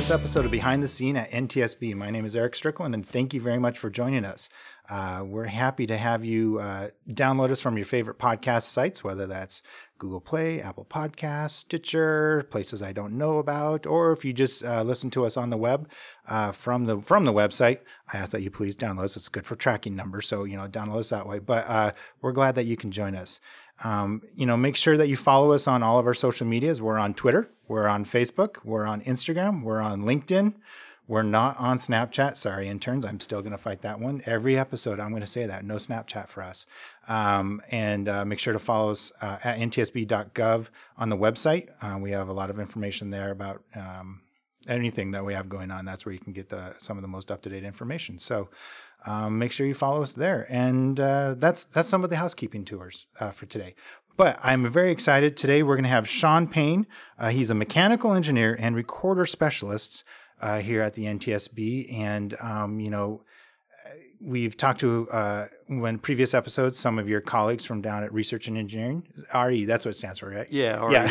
this episode of Behind the Scene at NTSB. My name is Eric Strickland, and thank you very much for joining us. We're happy to have you download us from your favorite podcast sites, whether that's Google Play, Apple Podcasts, Stitcher, places I don't know about, or if you just listen to us on the web from the website, I ask that you please download us. It's good for tracking numbers, so download us that way. But we're glad that you can join us. Make sure that you follow us on all of our social medias. We're on Twitter, we're on Facebook, we're on Instagram, we're on LinkedIn. We're not on Snapchat. Sorry, interns. I'm still going to fight that one. Every episode, I'm going to say that. No Snapchat for us. Make sure to follow us at ntsb.gov on the website. We have a lot of information there about anything that we have going on. That's where you can get some of the most up-to-date information. So make sure you follow us there. And that's some of the housekeeping tours for today. But I'm very excited. Today, we're going to have Sean Payne. He's a mechanical engineer and recorder specialist here at the NTSB. And, we've talked to, in previous episodes, some of your colleagues from down at Research and Engineering, RE, that's what it stands for, right? Yeah, RE. Yeah.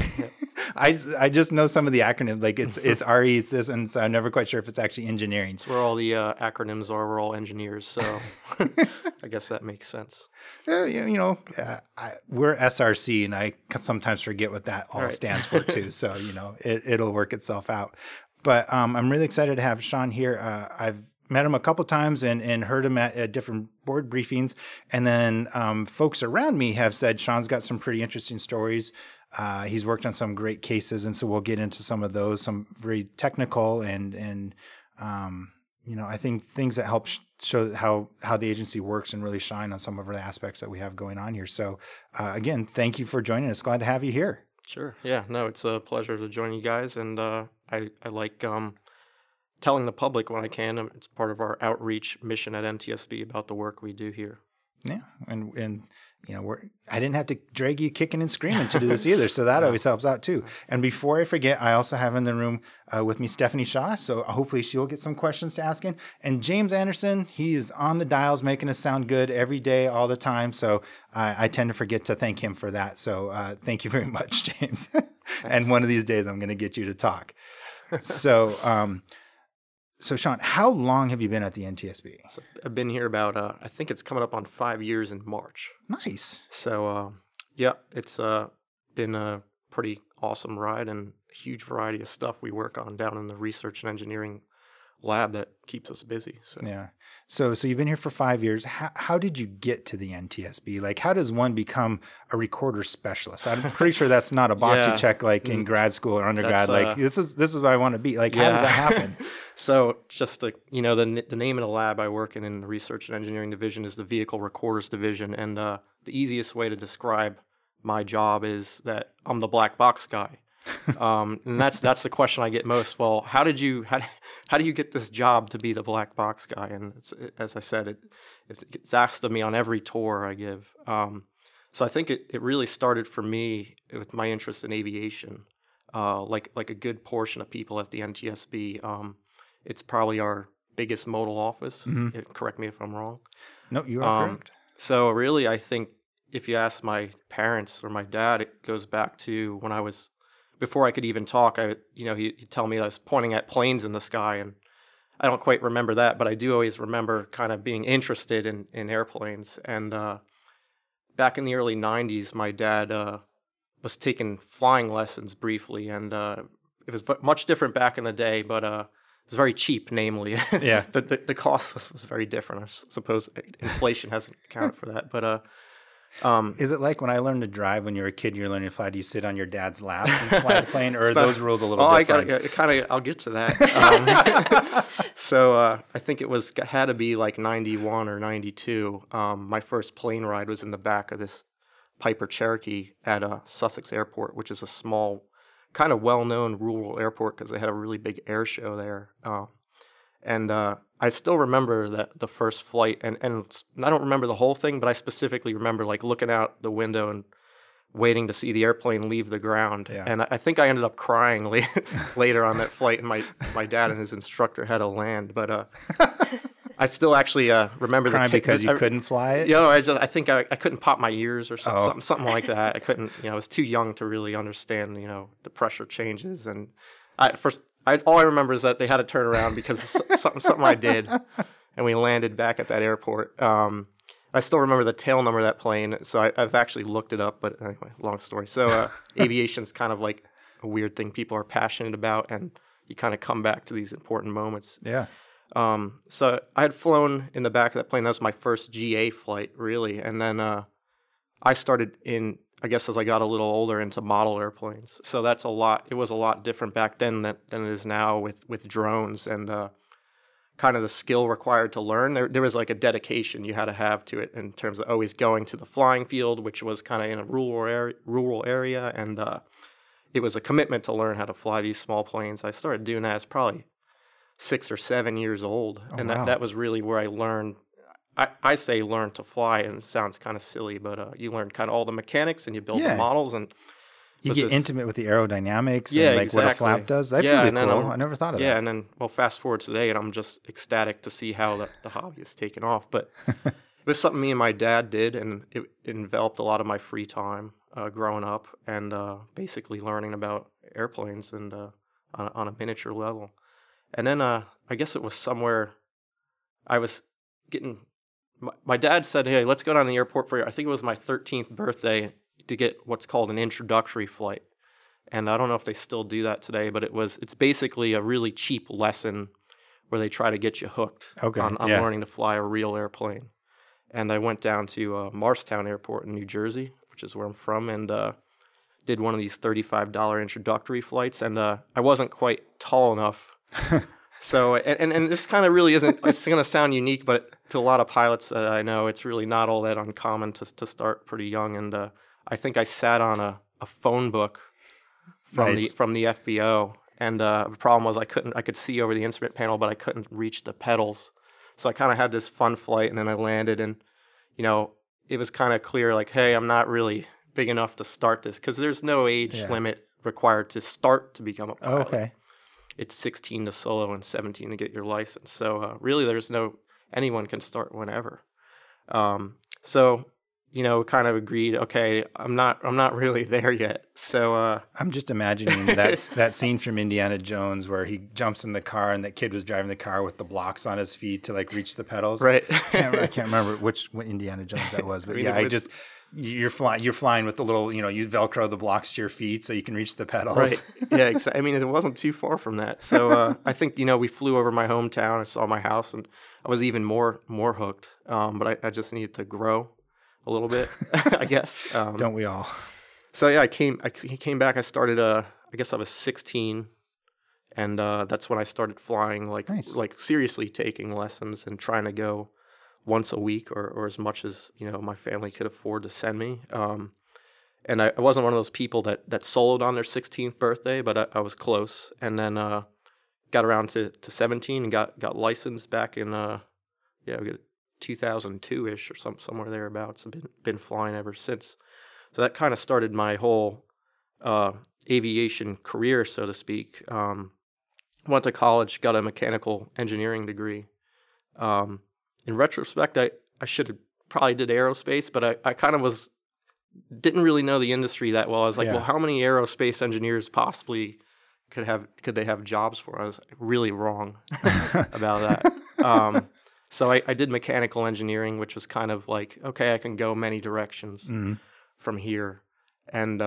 I just know some of the acronyms, like it's RE, it's this, and so I'm never quite sure if it's actually engineering. It's where all the acronyms are, we're all engineers, so I guess that makes sense. We're SRC, and I sometimes forget what that all stands for too, so, it'll work itself out. But I'm really excited to have Sean here. I've met him a couple times and heard him at different board briefings. And then folks around me have said Sean's got some pretty interesting stories. He's worked on some great cases. And so we'll get into some of those, some very technical and I think things that help show how the agency works and really shine on some of the aspects that we have going on here. So again, thank you for joining us. Glad to have you here. Sure. Yeah. No, it's a pleasure to join you guys. And I like telling the public when I can. It's part of our outreach mission at NTSB about the work we do here. Yeah. And I didn't have to drag you kicking and screaming to do this either. So that always helps out too. And before I forget, I also have in the room with me Stephanie Shaw. So hopefully she'll get some questions to ask in. And James Anderson, he is on the dials making us sound good every day, all the time. So I tend to forget to thank him for that. So thank you very much, James. And one of these days I'm going to get you to talk. So, So, Sean, how long have you been at the NTSB? So I've been here about, I think it's coming up on 5 years in March. Nice. So, it's been a pretty awesome ride and a huge variety of stuff we work on down in the research and engineering lab that keeps us busy. So. Yeah. So you've been here for 5 years. How did you get to the NTSB? Like, how does one become a recorder specialist? I'm pretty sure that's not a box you check like in grad school or undergrad. Like, this is what I want to be. Like, how does that happen? So just the name of the lab I work in the Research and Engineering Division is the Vehicle Recorders Division. And the easiest way to describe my job is that I'm the black box guy. And that's the question I get most. Well, how do you get this job to be the black box guy? And as I said, it's asked of me on every tour I give. So I think it really started for me with my interest in aviation, like a good portion of people at the NTSB. It's probably our biggest modal office. Mm-hmm. Correct me if I'm wrong. No, you are correct. So really, I think if you ask my parents or my dad, it goes back to when I was, before I could even talk, he'd tell me I was pointing at planes in the sky. And I don't quite remember that, but I do always remember kind of being interested in airplanes. And back in the early 90s, my dad was taking flying lessons briefly. And it was much different back in the day, but... It was very cheap, namely. Yeah. the cost was very different. I suppose inflation hasn't accounted for that. But is it like when I learned to drive when you were a kid, you're learning to fly, do you sit on your dad's lap and fly the plane? Or are those rules a little different? I'll get to that. So I think it had to be like 91 or 92. My first plane ride was in the back of this Piper Cherokee at Sussex Airport, which is a small, kind of well-known rural airport because they had a really big air show there. I still remember that the first flight, and I don't remember the whole thing, but I specifically remember like looking out the window and waiting to see the airplane leave the ground. Yeah. And I think I ended up crying later on that flight, and my dad and his instructor had to land. But I still actually remember the ticket. Because you couldn't fly it? I think I couldn't pop my ears or something like that. I couldn't, I was too young to really understand, the pressure changes. And I, first, All I remember is that they had to turn around because of something I did, and we landed back at that airport. I still remember the tail number of that plane, so I've actually looked it up, but anyway, long story. So aviation's kind of like a weird thing people are passionate about, and you kind of come back to these important moments. Yeah. So I had flown in the back of that plane. That was my first GA flight, really. And then I started in, I guess as I got a little older, into model airplanes. So that's a lot. It was a lot different back then than it is now with drones and kind of the skill required to learn. There was like a dedication you had to have to it in terms of always going to the flying field, which was kind of in a rural area. And it was a commitment to learn how to fly these small planes. I started doing that. It's probably 6 or 7 years old. Oh, and wow. that was really where I learned. I say learn to fly, and it sounds kind of silly, but you learn kind of all the mechanics, and you build the models, and you get intimate with the aerodynamics and like exactly. what a flap does. That's really cool. I never thought of that. Yeah, and then, well, fast forward today, and I'm just ecstatic to see how the hobby is taken off. But it was something me and my dad did, and it enveloped a lot of my free time growing up, and basically learning about airplanes and on a miniature level. And then I guess it was somewhere I was getting – my dad said, hey, let's go down to the airport for you. I think it was my 13th birthday to get what's called an introductory flight. And I don't know if they still do that today, but it's basically a really cheap lesson where they try to get you hooked on learning to fly a real airplane. And I went down to Morristown Airport in New Jersey, which is where I'm from, and did one of these $35 introductory flights. And I wasn't quite tall enough. So, and this kind of really isn't, it's going to sound unique, but to a lot of pilots that I know, it's really not all that uncommon to start pretty young. And I think I sat on a phone book from the FBO, and the problem was I could see over the instrument panel, but I couldn't reach the pedals. So I kind of had this fun flight, and then I landed, and you know, it was kind of clear, like, hey, I'm not really big enough to start this, because there's no age limit required to start to become a pilot. Okay. It's 16 to solo and 17 to get your license. So really, there's anyone can start whenever. So you know, kind of agreed. Okay, I'm not really there yet. So I'm just imagining that scene from Indiana Jones where he jumps in the car and that kid was driving the car with the blocks on his feet to like reach the pedals. Right. I can't remember what Indiana Jones that was, but You're flying with the little, you know, you Velcro the blocks to your feet so you can reach the pedals. Right. Yeah, exactly. I mean, it wasn't too far from that. So I think, you know, we flew over my hometown. I saw my house, and I was even more hooked. But I just needed to grow a little bit, I guess. Don't we all? So yeah, I came back. I started. I guess I was 16, and that's when I started flying. Like nice. Like seriously taking lessons and trying to go once a week or as much as, you know, my family could afford to send me. And I wasn't one of those people that soloed on their 16th birthday, but I was close. And then got around to 17 and got licensed back in 2002-ish or somewhere thereabouts. I've been flying ever since. So that kind of started my whole aviation career, so to speak. Went to college, got a mechanical engineering degree. In retrospect, I should have probably did aerospace, but I kind of didn't really know the industry that well. I was like, well, how many aerospace engineers possibly could they have jobs for? I was really wrong about that. So I did mechanical engineering, which was kind of like, okay, I can go many directions from here. And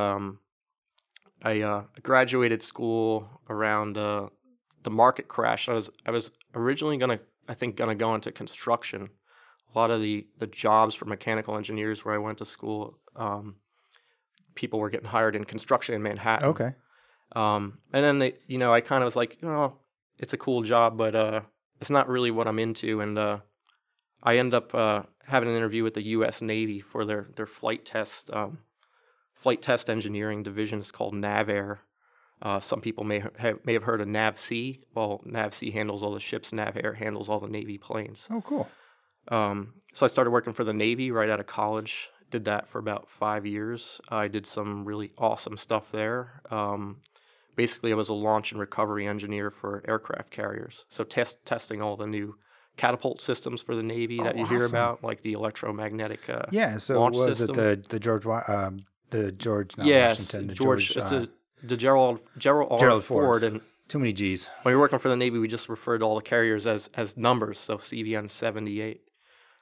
I graduated school around the market crash. I was originally going to go into construction. A lot of the jobs for mechanical engineers where I went to school, people were getting hired in construction in Manhattan. Okay. And then they, you know, I kind of was like, oh, it's a cool job, but it's not really what I'm into. And I ended up having an interview with the U.S. Navy for their flight test engineering division. It's called NAVAIR. Some people may have heard of NAVSEA. Well, NAVSEA handles all the ships. NAVAIR handles all the Navy planes. Oh, cool. So I started working for the Navy right out of college. Did that for about 5 years. I did some really awesome stuff there. Basically, I was a launch and recovery engineer for aircraft carriers. So testing all the new catapult systems for the Navy that you hear about, like the electromagnetic launch system. Yeah, so was it the George Washington? Yes, George. It's a Gerald Ford in Too many G's. When you're working for the Navy, we just referred to all the carriers as numbers, so CVN 78.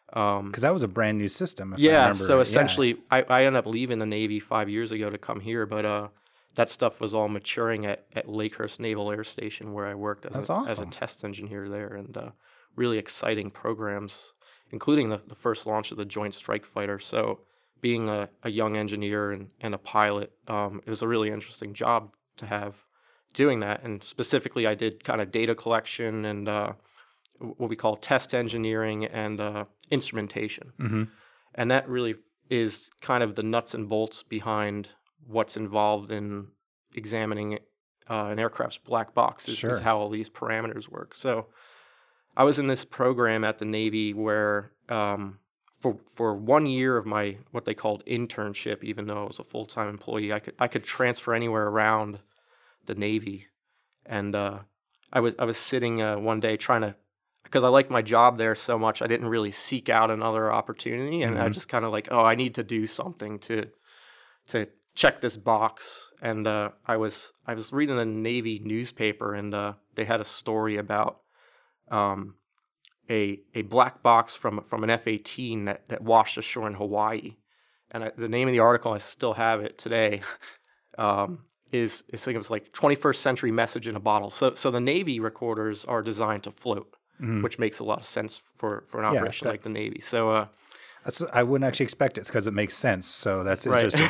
Because that was a brand new system, if I remember. So essentially, I ended up leaving the Navy 5 years ago to come here, but that stuff was all maturing at Lakehurst Naval Air Station, where I worked as a test engineer there, and really exciting programs, including the first launch of the Joint Strike Fighter. So being a young engineer and a pilot, it was a really interesting job to have. Doing that, and specifically I did kind of data collection and what we call test engineering and instrumentation. Mm-hmm. And that really is kind of the nuts and bolts behind what's involved in examining an aircraft's black box is how all these parameters work. So I was in this program at the Navy where for 1 year of my what they called internship, even though I was a full-time employee, I could transfer anywhere around the Navy, and I was sitting one day trying to, because I liked my job there so much, I didn't really seek out another opportunity, and mm-hmm. I just kind of like, I need to do something to check this box, and I was reading a Navy newspaper, and they had a story about a black box from an F-18 that washed ashore in Hawaii, and the name of the article, I still have it today. I think it was like 21st century message in a bottle. So the Navy recorders are designed to float, mm-hmm. which makes a lot of sense for an operation like the Navy. So I wouldn't actually expect it because it makes sense. So that's interesting.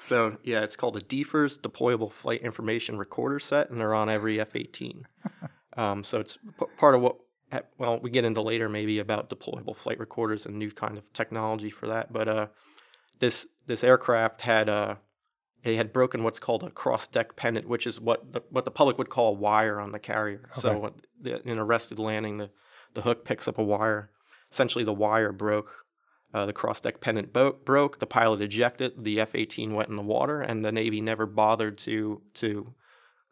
So it's called a DFERS, Deployable Flight Information Recorder Set, and they're on every F-18. So it's part of what we get into later maybe about deployable flight recorders and new kind of technology for that. But this aircraft had it had broken what's called a cross-deck pennant, which is what the public would call a wire on the carrier. Okay. So in arrested landing, the hook picks up a wire. Essentially, the wire broke. The cross-deck pennant broke. The pilot ejected. The F-18 went in the water, and the Navy never bothered to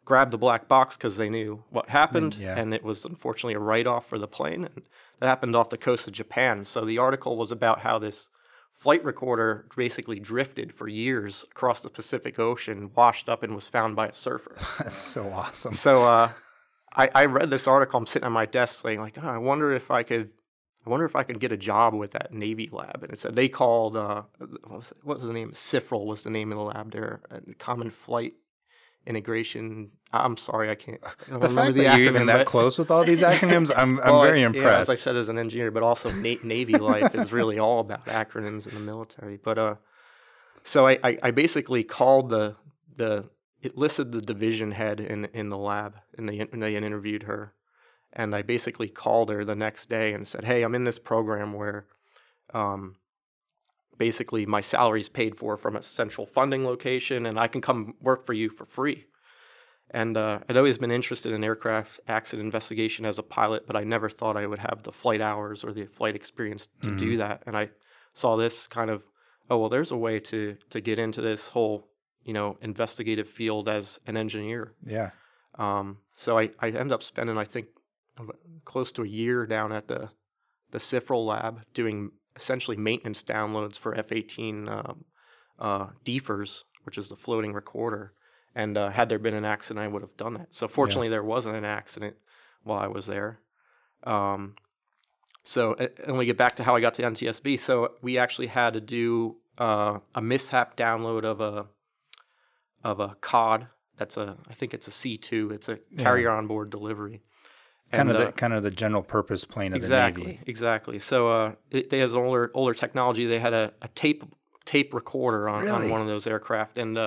grab the black box because they knew what happened, and it was unfortunately a write-off for the plane. And that happened off the coast of Japan. So the article was about how this flight recorder basically drifted for years across the Pacific Ocean, washed up, and was found by a surfer. That's so awesome. So I read this article. I'm sitting at my desk saying, like, I wonder if I could get a job with that Navy lab. And it said they called, what was the name? Cifral was the name of the lab there, Common Flight Integration. I'm sorry, I can't. I don't remember the acronym, you're even that close with all these acronyms, I'm very impressed. Yeah, as I said, as an engineer, but also Navy life is really all about acronyms in the military. But so I basically called it listed the division head in the lab, and they interviewed her, and I basically called her the next day and said, hey, I'm in this program where, basically my salary is paid for from a central funding location, and I can come work for you for free. And I'd always been interested in aircraft accident investigation as a pilot, but I never thought I would have the flight hours or the flight experience to mm-hmm. do that. And I saw this kind of, there's a way to get into this whole, investigative field as an engineer. Yeah. So I ended up spending, I think, close to a year down at the Cifral lab doing essentially maintenance downloads for F-18 DFERS, which is the floating recorder. And had there been an accident, I would have done that. So fortunately, there wasn't an accident while I was there. And we get back to how I got to NTSB. So we actually had to do a mishap download of a COD. That's I think it's a C2. It's a carrier onboard delivery. Kind of the general purpose plane of the Navy. Exactly. So they had older technology. They had a tape recorder on one of those aircraft, and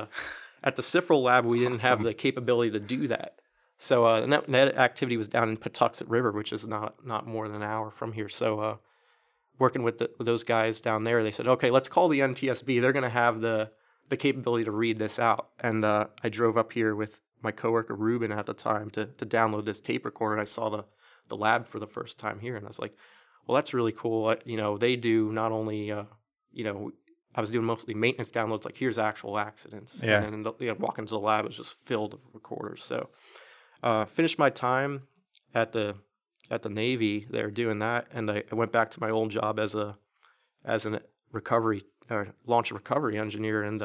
at the Cifral lab, we didn't have the capability to do that. So that activity was down in Patuxent River, which is not more than an hour from here. So working with those guys down there, they said, okay, let's call the NTSB. They're going to have the capability to read this out. And I drove up here with my coworker Ruben at the time to download this tape recorder. And I saw the lab for the first time here. And I was like, well, that's really cool. They do not only, I was doing mostly maintenance downloads, like here's actual accidents. Yeah. And then walking into the lab, it was just filled with recorders. So finished my time at the Navy there doing that, and I went back to my old job as a launch and recovery engineer, and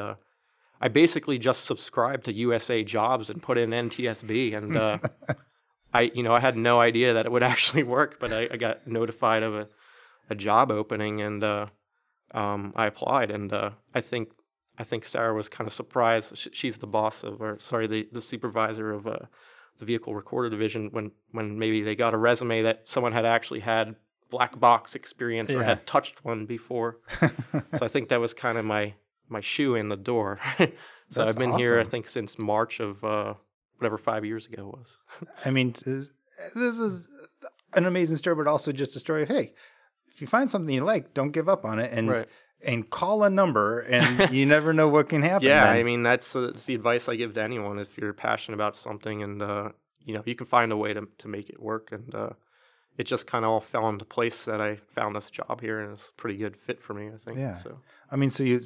I basically just subscribed to USA Jobs and put in NTSB, and I had no idea that it would actually work, but I got notified of a job opening, and I applied, and I think Sarah was kind of surprised. She's the boss of, the supervisor of the vehicle recorder division. When maybe they got a resume that someone had actually had black box experience or had touched one before. So I think that was kind of my shoe in the door. So I've been here, I think, since March of whatever 5 years ago was. I mean, this is an amazing story, but also just a story of, hey, if you find something you like, don't give up on it. And right. And call a number, and you never know what can happen. Yeah, then. I mean, that's the advice I give to anyone. If you're passionate about something, and you can find a way to make it work, and it just kind of all fell into place that I found this job here, and it's a pretty good fit for me, I think. Yeah. So. I mean, so you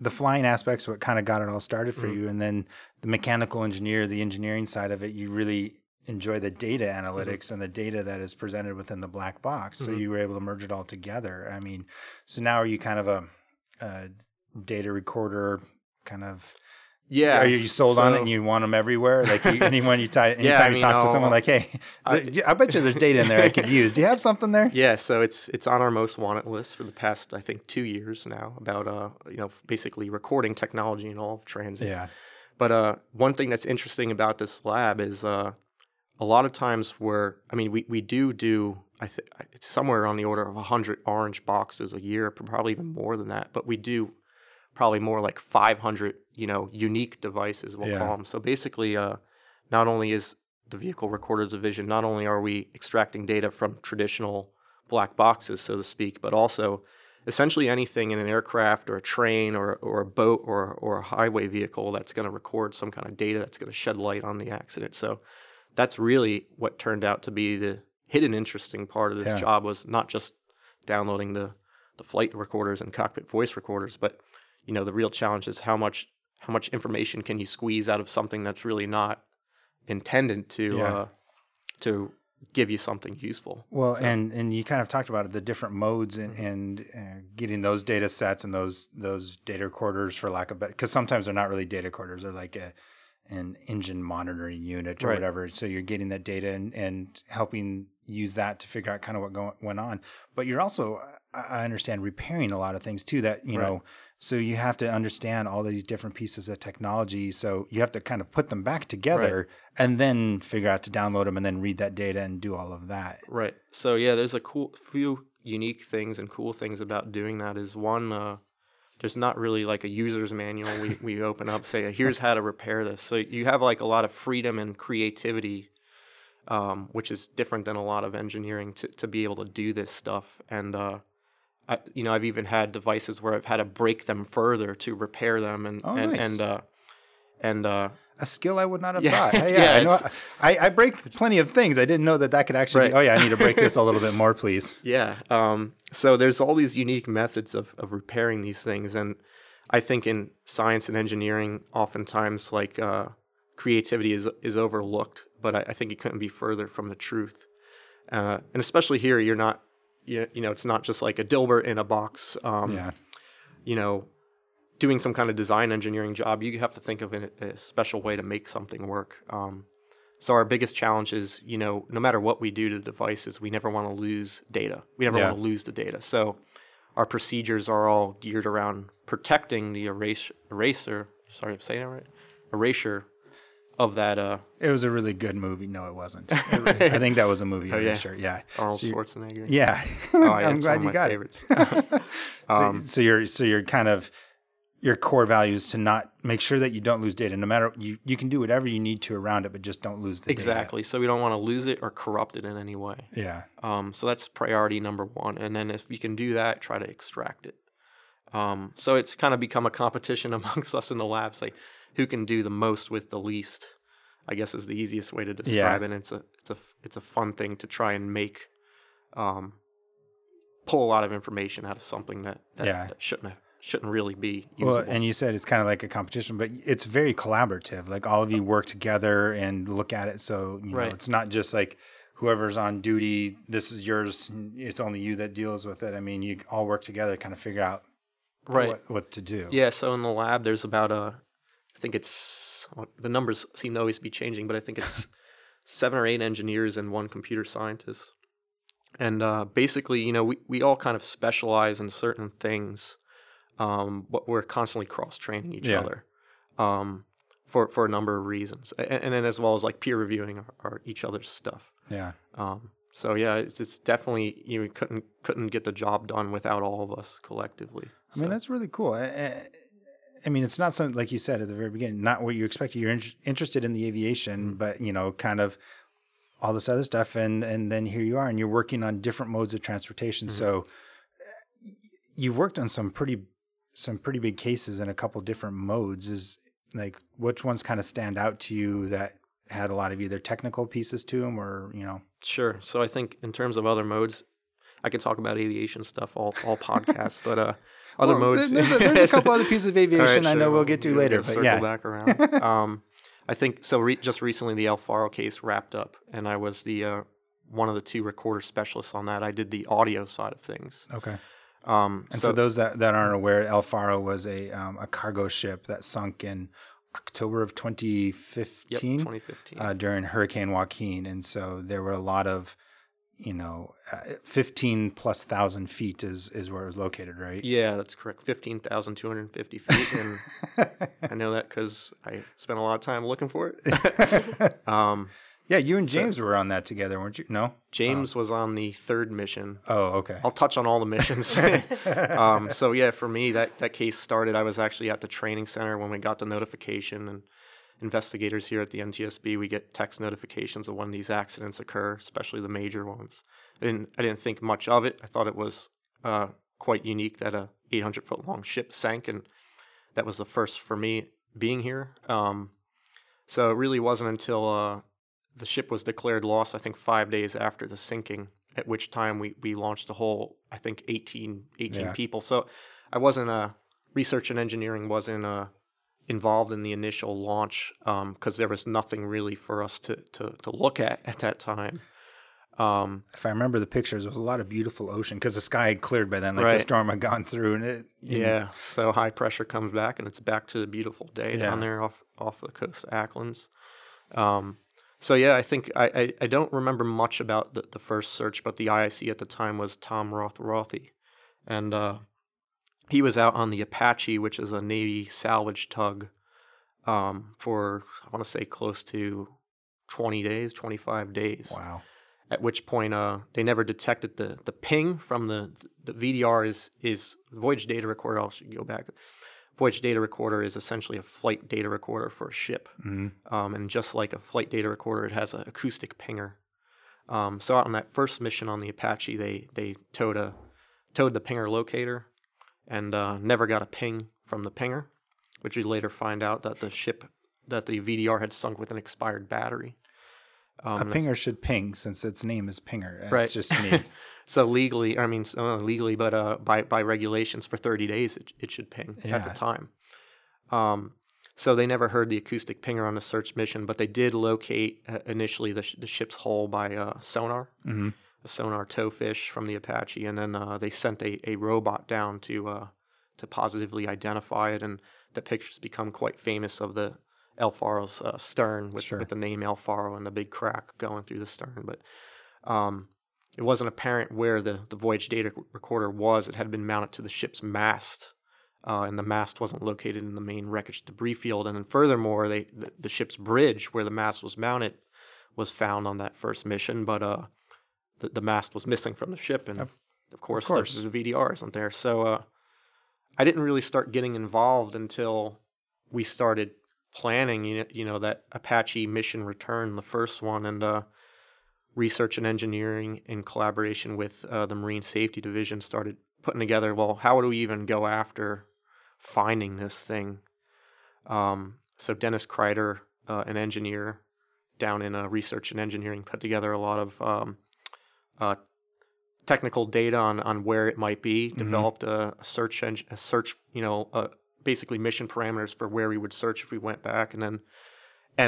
the flying aspect's what kind of got it all started for you, and then the mechanical engineer, the engineering side of it, you really enjoy the data analytics and the data that is presented within the black box. So you were able to merge it all together. I mean, so now are you kind of a data recorder kind of, are you sold on it and you want them everywhere? Like anyone you talk to someone like, hey, I bet you there's data in there I could use. Do you have something there? Yeah. So it's on our most wanted list for the past, I think 2 years now about, basically recording technology and all of transit. Yeah. But one thing that's interesting about this lab is, a lot of times we do it's somewhere on the order of 100 orange boxes a year, probably even more than that. But we do probably more like 500, unique devices, we'll call them. So basically, not only is the vehicle recorder division, not only are we extracting data from traditional black boxes, so to speak, but also essentially anything in an aircraft or a train or a boat or a highway vehicle that's going to record some kind of data that's going to shed light on the accident. So that's really what turned out to be the hidden interesting part of this job, was not just downloading the flight recorders and cockpit voice recorders, but the real challenge is how much information can you squeeze out of something that's really not intended to give you something useful. Well, so. And you kind of talked about it, the different modes and getting those data sets and those data recorders, for lack of better, because sometimes they're not really data recorders, they're like an engine monitoring unit or whatever. So you're getting that data and helping use that to figure out kind of what went on. But you're also, I understand, repairing a lot of things too that, you know, so you have to understand all these different pieces of technology. So you have to kind of put them back together and then figure out to download them and then read that data and do all of that. Right. So yeah, there's a few unique things and cool things about doing that is one, there's not really like a user's manual we open up, say, here's how to repair this. So you have like a lot of freedom and creativity, which is different than a lot of engineering to be able to do this stuff. And, I've even had devices where I've had to break them further to repair them. And a skill I would not have thought. I know I break plenty of things. I didn't know that could actually be, I need to break this a little bit more, please. Yeah. So there's all these unique methods of repairing these things. And I think in science and engineering, oftentimes like creativity is overlooked, but I think it couldn't be further from the truth. And especially here, you're not, it's not just like a Dilbert in a box, doing some kind of design engineering job, you have to think of a special way to make something work. So our biggest challenge is, no matter what we do to the devices, we never want to lose data. We never want to lose the data. So our procedures are all geared around protecting the eraser. Sorry, I'm saying that right. Erasure of that. It was a really good movie. No, it wasn't. I think that was a movie. Erasure. Yeah. Arnold Schwarzenegger. Yeah. I'm glad you got it. So you're kind of. Your core value is to not make sure that you don't lose data. No matter you can do whatever you need to around it, but just don't lose the data. Exactly. So we don't want to lose it or corrupt it in any way. Yeah. So that's priority number one. And then if you can do that, try to extract it. So it's kind of become a competition amongst us in the labs, like who can do the most with the least, I guess is the easiest way to describe it. And it's a fun thing to try and make, pull a lot of information out of something that shouldn't really be usable. Well, and you said it's kind of like a competition, but it's very collaborative. Like all of you work together and look at it. So, it's not just like whoever's on duty, this is yours. It's only you that deals with it. I mean, you all work together to kind of figure out right. what to do. Yeah, so in the lab, there's about I think it's, the numbers seem to always be changing, but I think it's 7 or 8 engineers and 1 computer scientist. And basically, you know, we all kind of specialize in certain things, but we're constantly cross-training each other for a number of reasons. And then as well as like peer reviewing our each other's stuff. Yeah. So yeah, it's definitely, you know, couldn't get the job done without all of us collectively. So. I mean, that's really cool. I mean, it's not something, like you said at the very beginning, not what you expected. You're interested in the aviation, mm-hmm. but, you know, kind of all this other stuff. And then here you are, and you're working on different modes of transportation. Mm-hmm. So you've worked on some pretty big cases in a couple different modes. Is like, which ones kind of stand out to you that had a lot of either technical pieces to them or, you know? Sure. So I think in terms of other modes, I could talk about aviation stuff all podcasts, but other modes. There's a couple other pieces of aviation I know we'll get to later. But circle back around. I think so. Just recently, the El Faro case wrapped up, and I was the one of the 2 recorder specialists on that. I did the audio side of things. Okay. And so, for those that aren't aware, El Faro was a cargo ship that sunk in October of 2015, during Hurricane Joaquin. And so there were a lot of, you know, 15,000+ feet is where it was located, right? Yeah, that's correct. 15,250 feet. And I know that because I spent a lot of time looking for it. Yeah, you and James were on that together, weren't you? No? James was on the 3rd mission. Oh, okay. I'll touch on all the missions. So, yeah, for me, that case started. I was actually at the training center when we got the notification, and investigators here at the NTSB, we get text notifications of when these accidents occur, especially the major ones. I didn't think much of it. I thought it was quite unique that a 800-foot-long ship sank, and that was the first for me being here. So it really wasn't until... the ship was declared lost, I think, 5 days after the sinking, at which time we launched the whole, I think, 18 people. So I wasn't, research and engineering wasn't involved in the initial launch because there was nothing really for us to look at that time. If I remember the pictures, it was a lot of beautiful ocean because the sky had cleared by then, like the storm had gone through. And so high pressure comes back, and it's back to the beautiful day down there off the coast of Acklands. So, yeah, I think I don't remember much about the first search, but the IIC at the time was Tom Rothy. And he was out on the Apache, which is a Navy salvage tug, for, I want to say, close to 20 days, 25 days. Wow. At which point they never detected the ping from the VDR is voyage data recorder. I should go back. Voyage data recorder is essentially a flight data recorder for a ship. Mm-hmm. And just like a flight data recorder, it has an acoustic pinger. So out on that first mission on the Apache, they towed the pinger locator and never got a ping from the pinger, which we later find out that the VDR had sunk with an expired battery. A pinger should ping since its name is Pinger. Right. It's just me. So legally, I mean, not legally, but by regulations for 30 days, it should ping at the time. So they never heard the acoustic pinger on the search mission, but they did locate initially the ship's hull by sonar, mm-hmm. a sonar towfish from the Apache, and then they sent a robot down to positively identify it, and the pictures become quite famous of the El Faro's stern with the name El Faro and the big crack going through the stern, but... it wasn't apparent where the voyage data recorder was. It had been mounted to the ship's mast, and the mast wasn't located in the main wreckage debris field. And then furthermore, the ship's bridge where the mast was mounted was found on that first mission, but the mast was missing from the ship, and of course. The VDR isn't there. So I didn't really start getting involved until we started planning, you know that Apache mission return, the first one, and... research and engineering in collaboration with the Marine Safety Division started putting together, well, how would we even go after finding this thing? So Dennis Kreider, an engineer down in research and engineering, put together a lot of technical data on where it might be, mm-hmm. developed a search, you know, basically mission parameters for where we would search if we went back, and then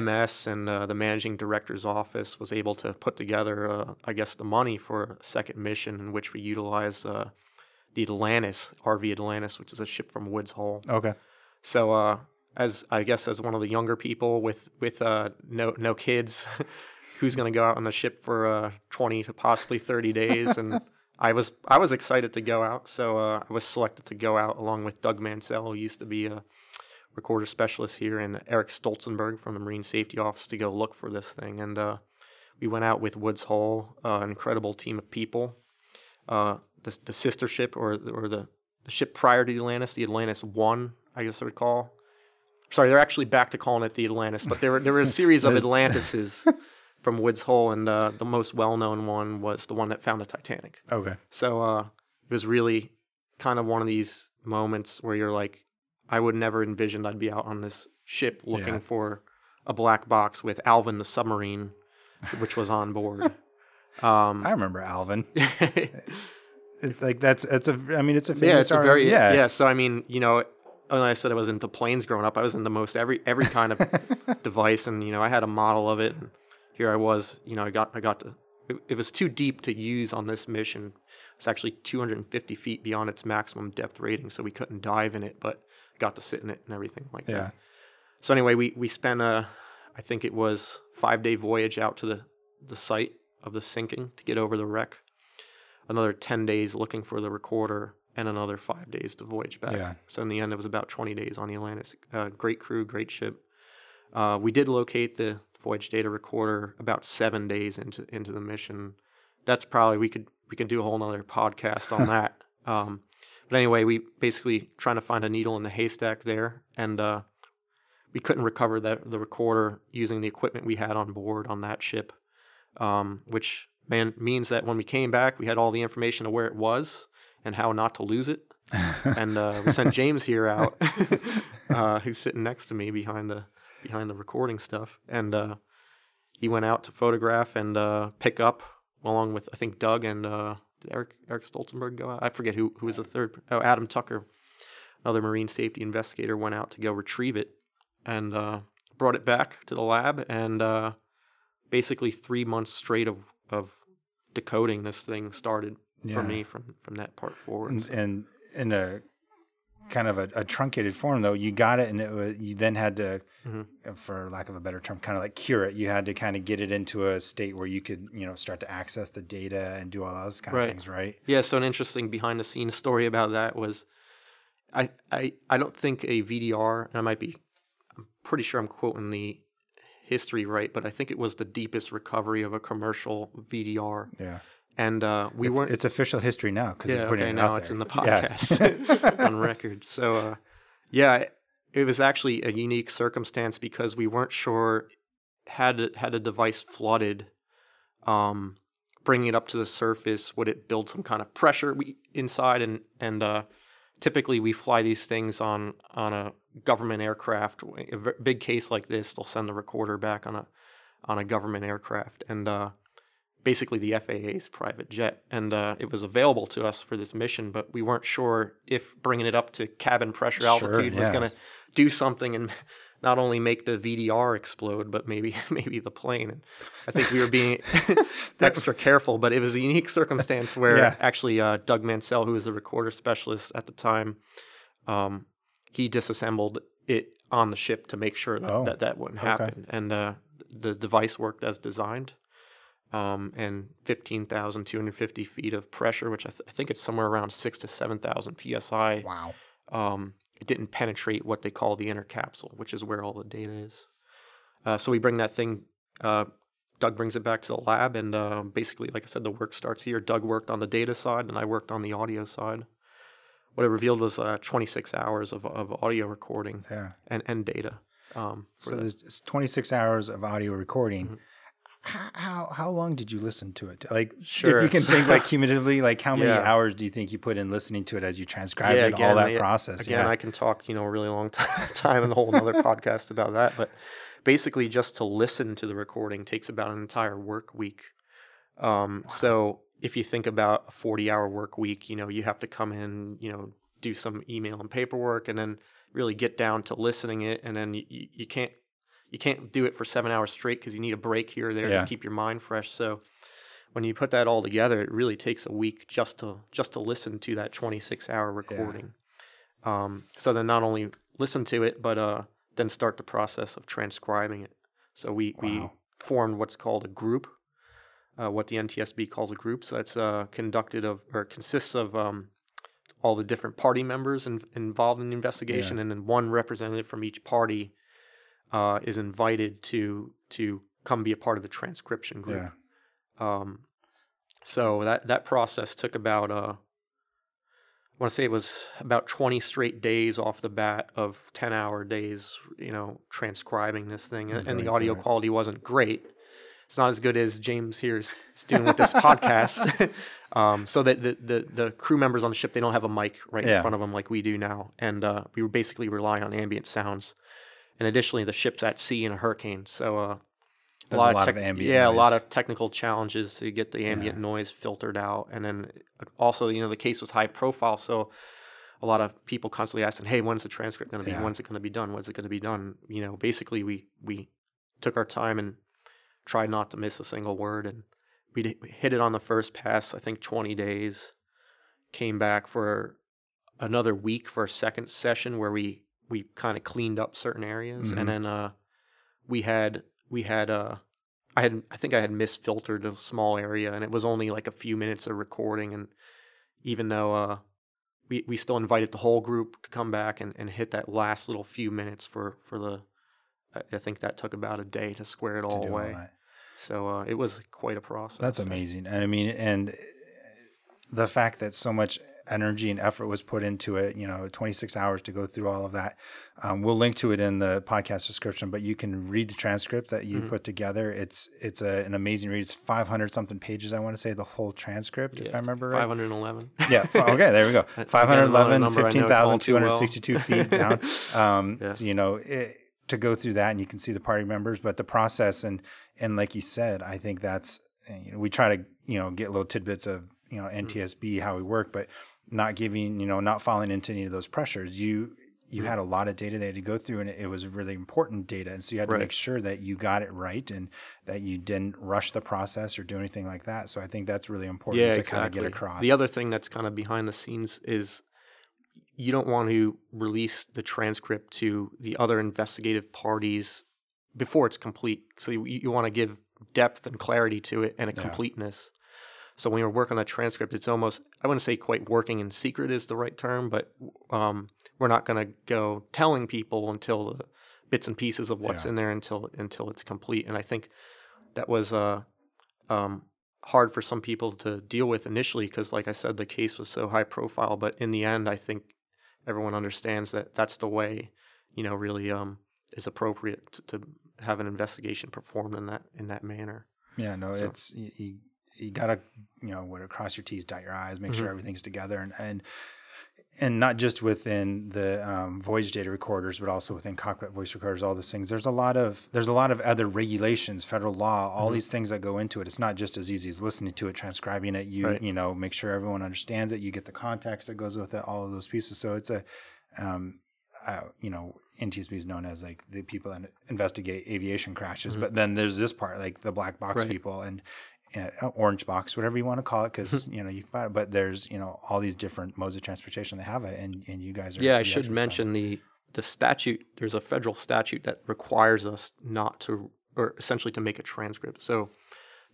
MS and the managing director's office was able to put together, I guess, the money for a second mission in which we utilized the Atlantis, RV Atlantis, which is a ship from Woods Hole. Okay. So as one of the younger people with no kids, who's going to go out on the ship for 20 to possibly 30 days, and I was excited to go out, so I was selected to go out along with Doug Mansell, who used to be a recorder specialist here, and Eric Stolzenberg from the Marine Safety Office to go look for this thing. And we went out with Woods Hole, an incredible team of people. The sister ship, or the ship prior to the Atlantis 1, I guess I would call. Sorry, they're actually back to calling it the Atlantis, but there were a series of Atlantises from Woods Hole, and the most well-known one was the one that found the Titanic. Okay. So it was really kind of one of these moments where you're like, I would never envisioned I'd be out on this ship looking for a black box with Alvin the submarine, which was on board. I remember Alvin. It's like it's a famous story. So I mean, you know, when I said I was into planes growing up, I was into most every kind of device, and you know, I had a model of it. And here I was, you know, it was too deep to use on this mission. It's actually 250 feet beyond its maximum depth rating, so we couldn't dive in it, but got to sit in it and everything like that. So anyway, we spent I think it was 5-day voyage out to the site of the sinking to get over the wreck. Another 10 days looking for the recorder, and another 5 days to voyage back. Yeah. So in the end, it was about 20 days on the Atlantis. Great crew, great ship. We did locate the voyage data recorder about 7 days into the mission. That's probably, we could do a whole nother podcast on that. But anyway, we basically trying to find a needle in the haystack there, and we couldn't recover the recorder using the equipment we had on board on that ship, which means that when we came back, we had all the information of where it was and how not to lose it. And we sent James here out, who's sitting next to me behind the recording stuff. And he went out to photograph and pick up, along with, I think, Doug and did Eric Stolzenberg go out? I forget who was the third. Oh, Adam Tucker, another Marine safety investigator, went out to go retrieve it and brought it back to the lab. And basically 3 months straight of decoding this thing started for me from that part forward. And in a kind of a truncated form, though, you got it, and it was, you then had to, for lack of a better term, kind of like cure it. You had to kind of get it into a state where you could, you know, start to access the data and do all those kind of things, right? Yeah, so an interesting behind-the-scenes story about that was I don't think a VDR, and I'm pretty sure I'm quoting the history right, but I think it was the deepest recovery of a commercial VDR. Yeah. And it's official history now because we're putting it out there. It's in the podcast on record. So, it was actually a unique circumstance because we weren't sure had a device flooded, bringing it up to the surface, would it build some kind of pressure inside? And typically we fly these things on a government aircraft. A big case like this, they'll send the recorder back on a government aircraft, and basically the FAA's private jet, and it was available to us for this mission, but we weren't sure if bringing it up to cabin pressure altitude was going to do something and not only make the VDR explode, but maybe the plane. And I think we were being extra careful, but it was a unique circumstance where actually Doug Mansell, who was the recorder specialist at the time, he disassembled it on the ship to make sure that wouldn't happen. And the device worked as designed. And 15,250 feet of pressure, which I think it's somewhere around 6,000 to 7,000 psi. Wow! It didn't penetrate what they call the inner capsule, which is where all the data is. So we bring that thing. Doug brings it back to the lab, and basically, like I said, the work starts here. Doug worked on the data side, and I worked on the audio side. What it revealed was 26 hours of audio recording and data. So there's 26 hours of audio recording. Mm-hmm. How long did you listen to it? Like, sure. If you can think, like, cumulatively, like, how many hours do you think you put in listening to it as you transcribed it, all that process? Again, I can talk, you know, a really long time and a whole other podcast about that. But basically, just to listen to the recording takes about an entire work week. So if you think about a 40-hour work week, you know, you have to come in, you know, do some email and paperwork, and then really get down to listening it, and then you can't. You can't do it for 7 hours straight because you need a break here or there to keep your mind fresh. So when you put that all together, it really takes a week just to listen to that 26-hour recording. Yeah. So then not only listen to it, but then start the process of transcribing it. So we formed what's called a group, what the NTSB calls a group. So that's consists of all the different party members involved in the investigation, and then one representative from each party is invited to come be a part of the transcription group. Yeah. So that process took about I want to say it was about 20 straight days off the bat of 10-hour days, transcribing this thing. And the audio quality wasn't great. It's not as good as James here is doing with this podcast. So that the crew members on the ship, they don't have a mic right in front of them like we do now. And we were basically relying on ambient sounds. And additionally, the ship's at sea in a hurricane. So a lot of ambient noise. A lot of technical challenges to get the ambient noise filtered out. And then also, the case was high profile, so a lot of people constantly asking, hey, when's the transcript going to be? When's it going to be done? When's it going to be done? Basically we took our time and tried not to miss a single word. And we hit it on the first pass, I think 20 days, came back for another week for a second session where we kind of cleaned up certain areas. Mm-hmm. And then I think I had misfiltered a small area, and it was only like a few minutes of recording. And even though we still invited the whole group to come back and hit that last little few minutes for the, I think that took about a day to square it all away. So it was quite a process. That's amazing. And I mean, and the fact that so much energy and effort was put into it, 26 hours to go through all of that. We'll link to it in the podcast description, but you can read the transcript that you put together. It's an amazing read. It's 500 something pages, I want to say, the whole transcript, if I remember right. 511. Yeah. Okay. There we go. 511, 15,262 feet down. So, to go through that, and you can see the party members, but the process and like you said, I think that's, we try to, get little tidbits of, NTSB, how we work, but not giving, not falling into any of those pressures. You had a lot of data they had to go through, and it was really important data. And so you had to make sure that you got it right and that you didn't rush the process or do anything like that. So I think that's really important to kind of get across. The other thing that's kind of behind the scenes is you don't want to release the transcript to the other investigative parties before it's complete. So you want to give depth and clarity to it and a completeness. So when you're working on a transcript, it's almost, I wouldn't say quite working in secret is the right term, but we're not going to go telling people until the bits and pieces of what's in there until it's complete. And I think that was hard for some people to deal with initially because, like I said, the case was so high profile. But in the end, I think everyone understands that that's the way, really is appropriate to have an investigation performed in that manner. Yeah, no, so. It's... You gotta, cross your T's, dot your I's, make sure everything's together, and not just within the voyage data recorders, but also within cockpit voice recorders. All those things. There's a lot of other regulations, federal law, all these things that go into it. It's not just as easy as listening to it, transcribing it. You make sure everyone understands it. You get the context that goes with it. All of those pieces. So it's a, NTSB is known as like the people that investigate aviation crashes, but then there's this part, like the black box people and. Orange box, whatever you want to call it, because you can buy it. But there's all these different modes of transportation. They have it, and you guys are. Yeah, I should mention the statute. There's a federal statute that requires us not to, or essentially to make a transcript. So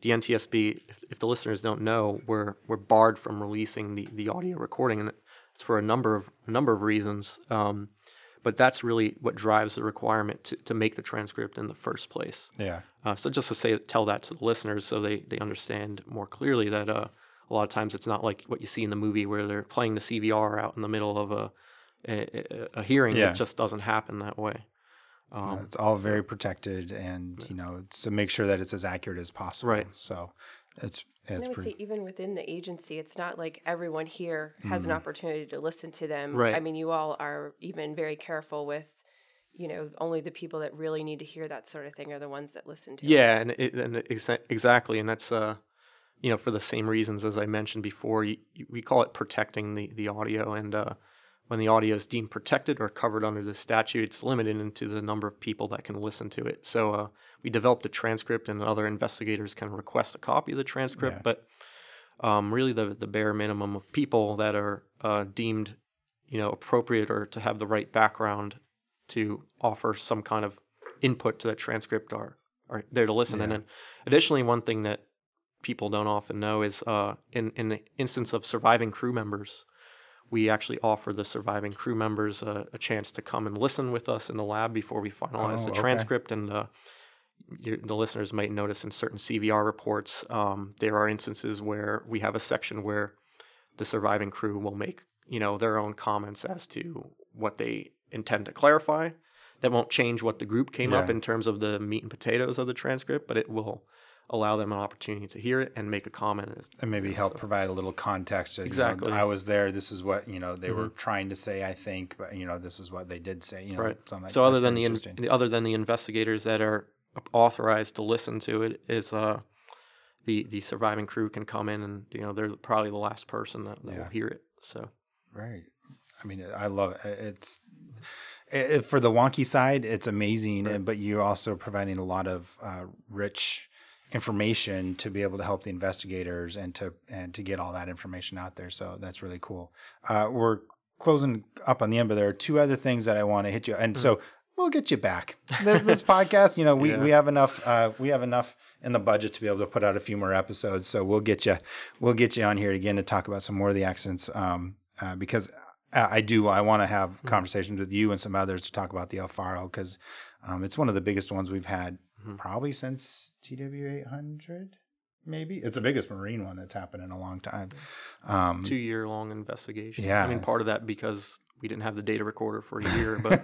the NTSB, if the listeners don't know, we're barred from releasing the audio recording, and it's for a number of reasons. But that's really what drives the requirement to make the transcript in the first place. Yeah. So just to tell that to the listeners so they understand more clearly that a lot of times it's not like what you see in the movie where they're playing the CVR out in the middle of a hearing. Yeah. It just doesn't happen that way. It's all very protected and, to make sure that it's as accurate as possible. Right. So it's... And I would say even within the agency, it's not like everyone here has an opportunity to listen to them. Right. I mean, you all are even very careful with, only the people that really need to hear that sort of thing are the ones that listen to it. Exactly. And that's, for the same reasons as I mentioned before, we call it protecting the audio. And when the audio is deemed protected or covered under the statute, it's limited into the number of people that can listen to it. So we develop the transcript, and other investigators can request a copy of the transcript. Yeah. But really, the bare minimum of people that are deemed, appropriate or to have the right background to offer some kind of input to that transcript are there to listen. Yeah. And then, additionally, one thing that people don't often know is in the instance of surviving crew members, we actually offer the surviving crew members a chance to come and listen with us in the lab before we finalize the transcript. Okay. And the listeners might notice in certain CVR reports, there are instances where we have a section where the surviving crew will make, their own comments as to what they intend to clarify. That won't change what the group came up in terms of the meat and potatoes of the transcript, but it will allow them an opportunity to hear it and make a comment. And maybe help provide a little context. Exactly. I was there. This is what, they were trying to say, I think, but, this is what they did say. Something like so that. Other than the investigators that are authorized to listen to it, is the surviving crew can come in and, they're probably the last person that will hear it. So. Right. I mean, I love it. It's for the wonky side, it's amazing. Right. But you're also providing a lot of rich information to be able to help the investigators and to get all that information out there. So that's really cool. We're closing up on the end, but there are two other things that I want to hit you. And so we'll get you back. This podcast, we have enough, in the budget to be able to put out a few more episodes. So we'll get you on here again to talk about some more of the accidents. Because I want to have conversations with you and some others to talk about the El Faro, because it's one of the biggest ones we've had probably since TW800, maybe. It's the biggest marine one that's happened in a long time. 2-year-long investigation. Yeah. I mean, part of that because we didn't have the data recorder for a year, but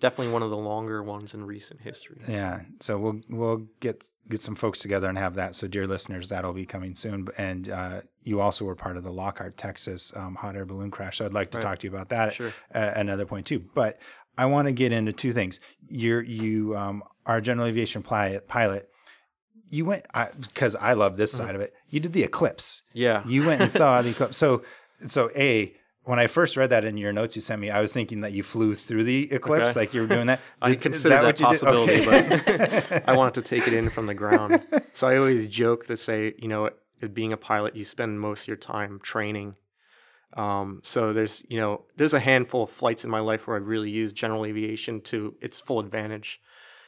definitely one of the longer ones in recent history. Yeah. So we'll get some folks together and have that. So, dear listeners, that'll be coming soon. And you also were part of the Lockhart, Texas hot air balloon crash. So I'd like to talk to you about that at another point too. But I want to get into two things. You are a general aviation pilot. You went, because I love this side of it. You did the eclipse. Yeah. You went and saw the eclipse. So when I first read that in your notes you sent me, I was thinking that you flew through the eclipse, like you were doing that. I considered that possibility, but I wanted to take it in from the ground. So I always joke to say, being a pilot, you spend most of your time training. So there's a handful of flights in my life where I've really used general aviation to its full advantage.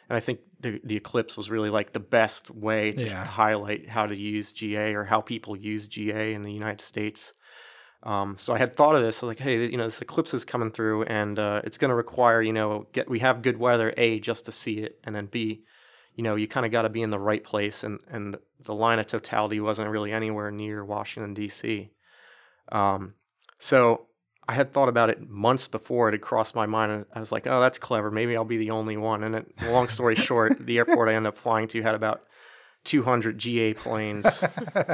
And I think the eclipse was really like the best way to highlight how to use GA or how people use GA in the United States. So I had thought of this, like, hey, this eclipse is coming through, and it's going to require, we have good weather, A, just to see it, and then B, you kind of got to be in the right place, and the line of totality wasn't really anywhere near Washington, D.C. So I had thought about it months before it had crossed my mind, and I was like, oh, that's clever. Maybe I'll be the only one. And then, long story short, the airport I ended up flying to had about 200 GA planes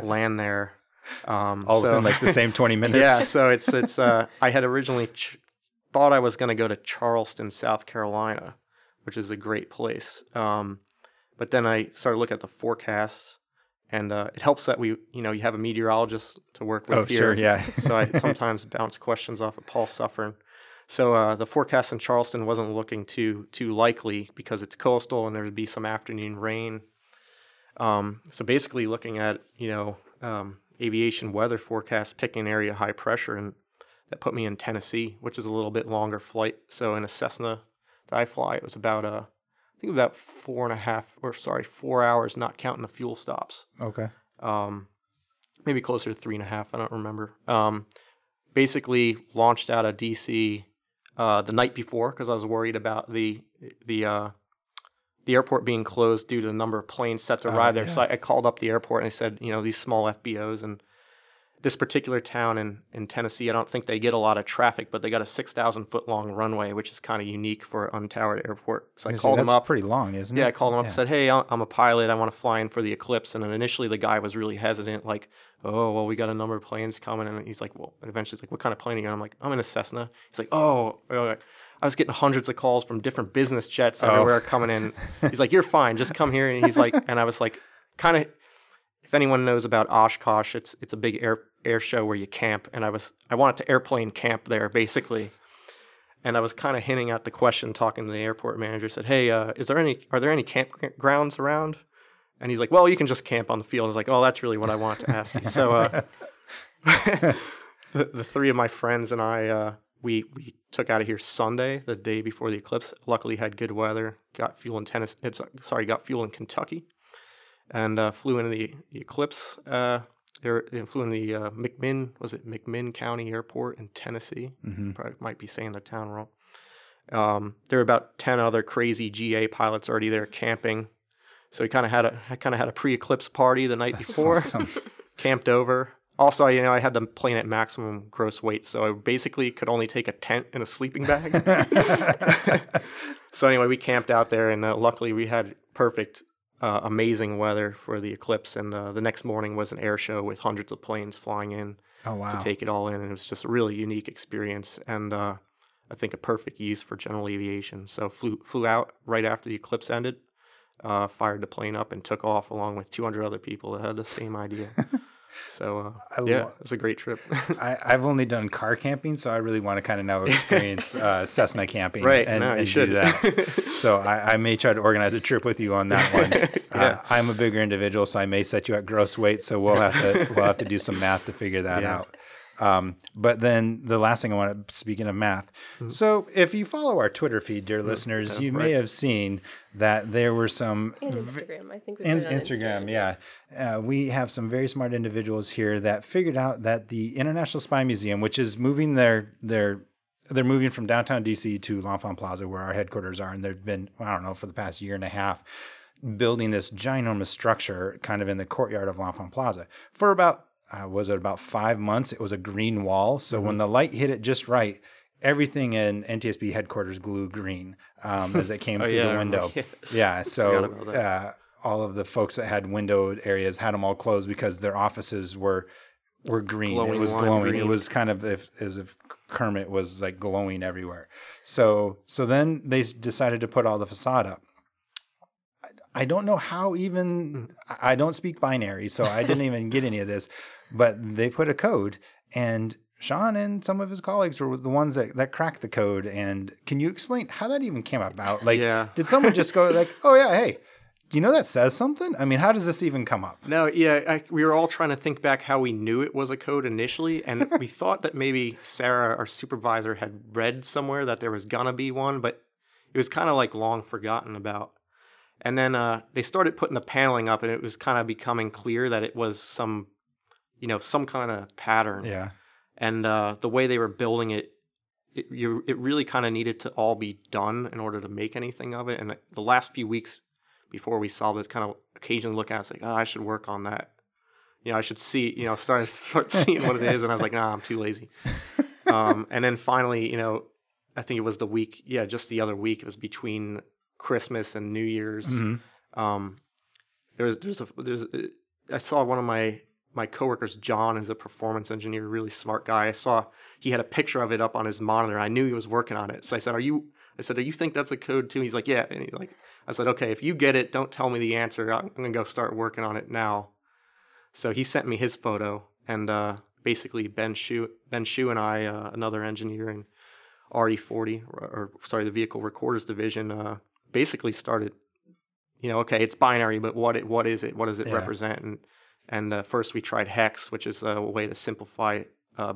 land there. Within like the same 20 minutes. Yeah, so it's I had originally thought I was going to go to Charleston, South Carolina, which is a great place. But then I started looking at the forecasts, and it helps that we, you have a meteorologist to work with here. Sure, yeah. So I sometimes bounce questions off of Paul Suffern. So the forecast in Charleston wasn't looking too likely because it's coastal and there would be some afternoon rain. So basically looking at, aviation weather forecast, picking an area high pressure, and that put me in Tennessee, which is a little bit longer flight. So in a Cessna that I fly, it was about 4 hours, not counting the fuel stops. Okay. Maybe closer to 3.5. I don't remember. Basically launched out of DC the night before because I was worried about the airport being closed due to the number of planes set to arrive there. Yeah. So I called up the airport and I said, these small FBOs, and this particular town in Tennessee, I don't think they get a lot of traffic, but they got a 6,000-foot long runway, which is kind of unique for an untowered airport. So I called them up. That's pretty long, isn't it? Yeah, I called them up and said, hey, I'm a pilot. I want to fly in for the eclipse. And then initially the guy was really hesitant, like, oh, well, we got a number of planes coming. And he's like, well, eventually he's like, what kind of plane are you on? I'm like, I'm in a Cessna. He's like, oh, okay. I was getting hundreds of calls from different business jets everywhere coming in. He's like, you're fine. Just come here. And he's like, and I was like, kind of, if anyone knows about Oshkosh, it's a big air show where you camp. And I wanted to airplane camp there basically. And I was kind of hinting at the question, talking to the airport manager. Said, "Hey, are there any campgrounds around?" And he's like, "Well, you can just camp on the field." I was like, "Oh, that's really what I wanted to ask you." So the three of my friends and I, we took out of here Sunday, the day before the eclipse. Luckily, had good weather. Got fuel in Kentucky, and flew into the eclipse. Flew in the McMinn County Airport in Tennessee. Mm-hmm. Probably might be saying the town wrong. There were about 10 other crazy GA pilots already there camping. So we kind of had a pre-eclipse party the night before. Awesome. Camped over. Also, I had the plane at maximum gross weight, so I basically could only take a tent and a sleeping bag. So anyway, we camped out there, and luckily we had amazing weather for the eclipse, and the next morning was an air show with hundreds of planes flying in. Oh, wow. To take it all in, and it was just a really unique experience, and I think a perfect use for general aviation. So flew out right after the eclipse ended, fired the plane up, and took off along with 200 other people that had the same idea. So it was a great trip. I've only done car camping, so I really want to kind of now experience Cessna camping, right? And do that. So I may try to organize a trip with you on that one. Yeah. I'm a bigger individual, so I may set you at gross weight. So we'll have to do some math to figure that out. But then the last thing I want to, speaking of math. Mm-hmm. So if you follow our Twitter feed, dear listeners, you may have seen that there were some, and Instagram, I think, Instagram. Yeah. We have some very smart individuals here that figured out that the International Spy Museum, which is moving they're moving from downtown DC to L'Enfant Plaza, where our headquarters are. And they've been, for the past year and a half, building this ginormous structure kind of in the courtyard of L'Enfant Plaza for about 5 months. It was a green wall. So when the light hit it just right, everything in NTSB headquarters glowed green as it came through the window. Yeah. So all of the folks that had windowed areas had them all closed because their offices were green. It was glowing. Green. It was kind of as if Kermit was like glowing everywhere. So then they decided to put all the facade up. I don't know how I don't speak binary, so I didn't even get any of this, but they put a code, and Sean and some of his colleagues were the ones that cracked the code. And can you explain how that even came about? Like, did someone just go like, oh yeah, hey, do you know that says something? I mean, how does this even come up? No, yeah, we were all trying to think back how we knew it was a code initially, and we thought that maybe Sarah, our supervisor, had read somewhere that there was gonna be one, but it was kind of like long forgotten about. And then they started putting the paneling up, and it was kind of becoming clear that it was some kind of pattern. Yeah. And the way they were building it, it really kind of needed to all be done in order to make anything of it. And the last few weeks before we saw this, kind of occasionally look at it, I was like, oh, I should work on that. I should see, start seeing what it is. And I was like, nah, I'm too lazy. And then finally, I think it was the week, just the other week, it was between Christmas and New Year's. Mm-hmm. I saw one of my coworkers, John, who's a performance engineer, really smart guy. I saw he had a picture of it up on his monitor. I knew he was working on it, so I said, "Are you? You think that's a code too?" And he's like, "Yeah." And he's like, I said, "Okay, if you get it, don't tell me the answer. I'm gonna go start working on it now." So he sent me his photo, and basically Ben Shu, and I, another engineer in RE40, the Vehicle Recorders Division. Basically started, it's binary, but what is it? What does it represent? And first we tried hex, which is a way to simplify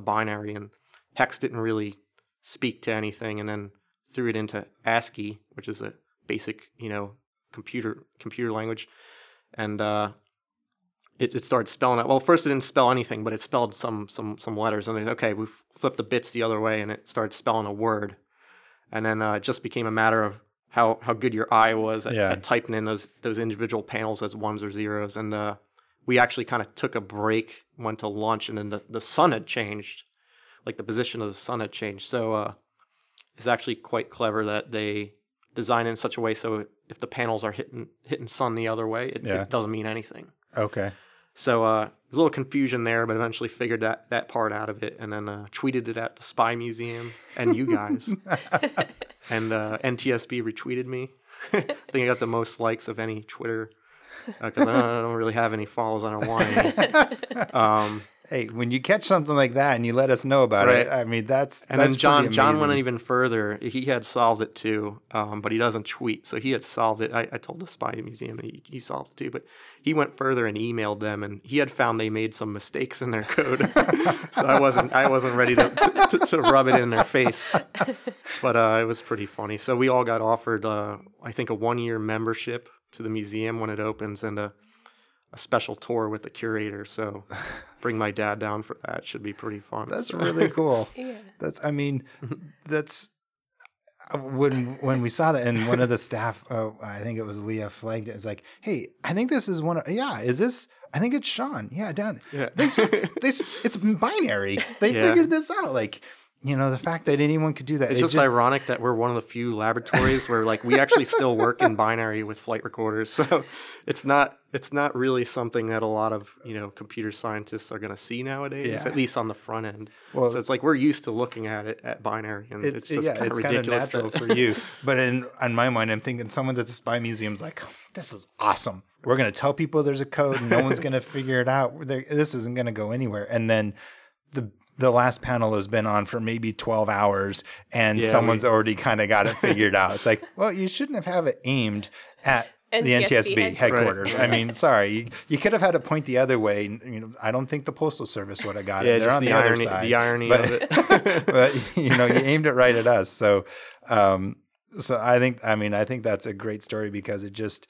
binary, and hex didn't really speak to anything. And then threw it into ASCII, which is a basic, computer language, and it started spelling out. Well, first it didn't spell anything, but it spelled some letters. And then we flipped the bits the other way, and it started spelling a word. And then it just became a matter of how good your eye was at typing in those individual panels as ones or zeros. And we actually kind of took a break, went to lunch, and then the sun had changed, like the position of the sun had changed. So it's actually quite clever that they design in such a way so if the panels are hitting sun the other way, it doesn't mean anything. Okay. So there's a little confusion there, but eventually figured that part out of it, and then tweeted it at the Spy Museum and you guys. And NTSB retweeted me. I think I got the most likes of any Twitter because I don't really have any follows. I don't want any. hey, when you catch something like that and you let us know about it, I mean, that's then John went even further. He had solved it too, but he doesn't tweet. So he had solved it. I told the Spy Museum he solved it too, but he went further and emailed them, and he had found they made some mistakes in their code. So I wasn't ready to rub it in their face, but it was pretty funny. So we all got offered, I think, a 1-year membership to the museum when it opens, and a special tour with the curator. So bring my dad down for that. Should be pretty fun. That's really cool. Yeah. That's when we saw that, and one of the staff, I think it was Leah, flagged it. It's like, hey, I think this is I think it's Sean. Yeah, down. Yeah. It's binary. They figured this out. Like, you know, the fact that anyone could do that. It's just ironic that we're one of the few laboratories where, like, we actually still work in binary with flight recorders. So it's not really something that a lot of, you know, computer scientists are going to see nowadays, at least on the front end. Well, so it's like we're used to looking at it at binary, and it's just kind of ridiculous. It's kind of natural for you. But in my mind, I'm thinking someone at the Spy Museum's like, this is awesome. We're going to tell people there's a code, and no one's going to figure it out. This isn't going to go anywhere. And then the last panel has been on for maybe 12 hours, and someone's already kind of got it figured out. It's like, well, you shouldn't have it aimed at the NTSB headquarters. Right. I mean, sorry. You could have had it point the other way. You know, I don't think the Postal Service would have got it. They're on the other side. The irony of it. But, you know, you aimed it right at us. So, I think that's a great story, because it just,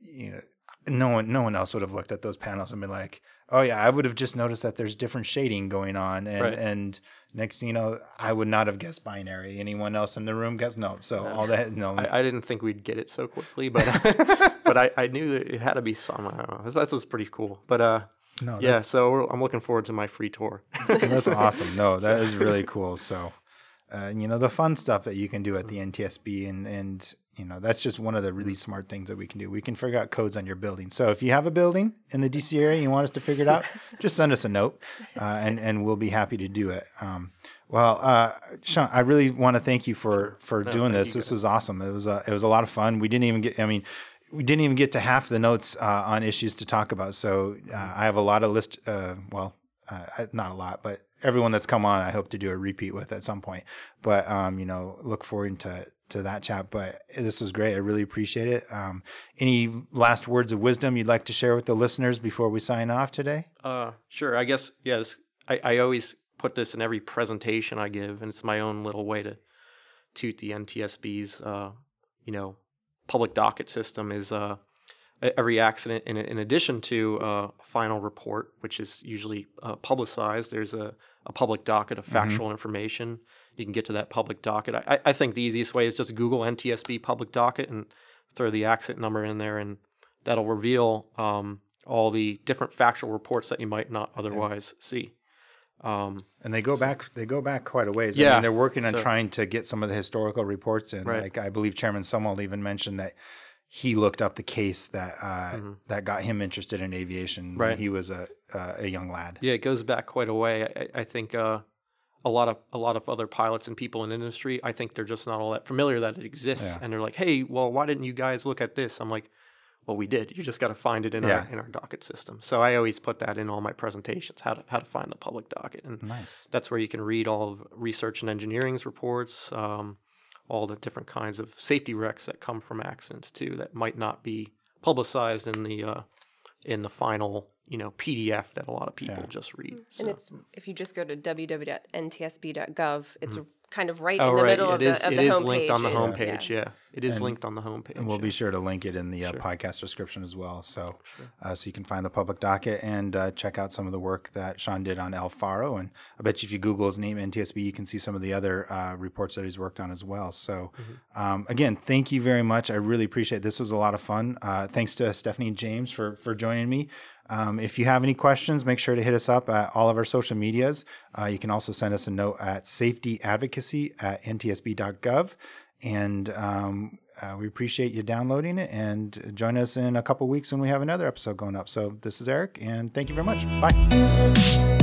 you know, no one else would have looked at those panels and been like, oh yeah, I would have just noticed that there's different shading going on, and next thing you know, I would not have guessed binary. Anyone else in the room guessed no. So all that, no. I didn't think we'd get it so quickly, but I knew that it had to be somehow. That was pretty cool. But so I'm looking forward to my free tour. That's awesome. No, that is really cool. So, you know, the fun stuff that you can do at the NTSB and you know, that's just one of the really smart things that we can do. We can figure out codes on your building. So if you have a building in the DC area and you want us to figure it out, just send us a note, and we'll be happy to do it. Sean, I really want to thank you for doing this. This was awesome. It was a lot of fun. We didn't even get to half the notes on issues to talk about. So I have a lot of list. Not a lot, but everyone that's come on, I hope to do a repeat with at some point. But you know, look forward to that chat, but this was great. I really appreciate it. Any last words of wisdom you'd like to share with the listeners before we sign off today? Sure. I guess, yes. I always put this in every presentation I give, and it's my own little way to toot the NTSB's, you know, public docket system is every accident. And in addition to a final report, which is usually publicized, there's a public docket of factual information. You can get to that public docket. I think the easiest way is just Google NTSB public docket and throw the accident number in there, and that'll reveal all the different factual reports that you might not otherwise see. And they go back quite a ways. Yeah. I mean, they're working on trying to get some of the historical reports in. Right. Like I believe Chairman Sumwalt even mentioned that he looked up the case that got him interested in aviation when he was a young lad. Yeah, it goes back quite a way. I think a lot of other pilots and people in industry, I think they're just not all that familiar that it exists. Yeah. And they're like, hey, well, why didn't you guys look at this? I'm like, well, we did. You just got to find it in our docket system. So I always put that in all my presentations, how to find the public docket. And that's where you can read all of research and engineering's reports, all the different kinds of safety wrecks that come from accidents too, that might not be publicized in the final, you know, PDF that a lot of people just read. So. And it's, if you just go to www.ntsb.gov, it's kind of right in the middle of the homepage. It is linked on the homepage, yeah. It is linked on the homepage. And we'll be sure to link it in the podcast description as well. So so you can find the public docket and check out some of the work that Sean did on El Faro. And I bet you if you Google his name, NTSB, you can see some of the other reports that he's worked on as well. So again, thank you very much. I really appreciate it. This was a lot of fun. Thanks to Stephanie and James for joining me. If you have any questions, make sure to hit us up at all of our social medias. You can also send us a note at safetyadvocacy@ntsb.gov. And we appreciate you downloading it, and join us in a couple weeks when we have another episode going up. So this is Eric, and thank you very much. Bye.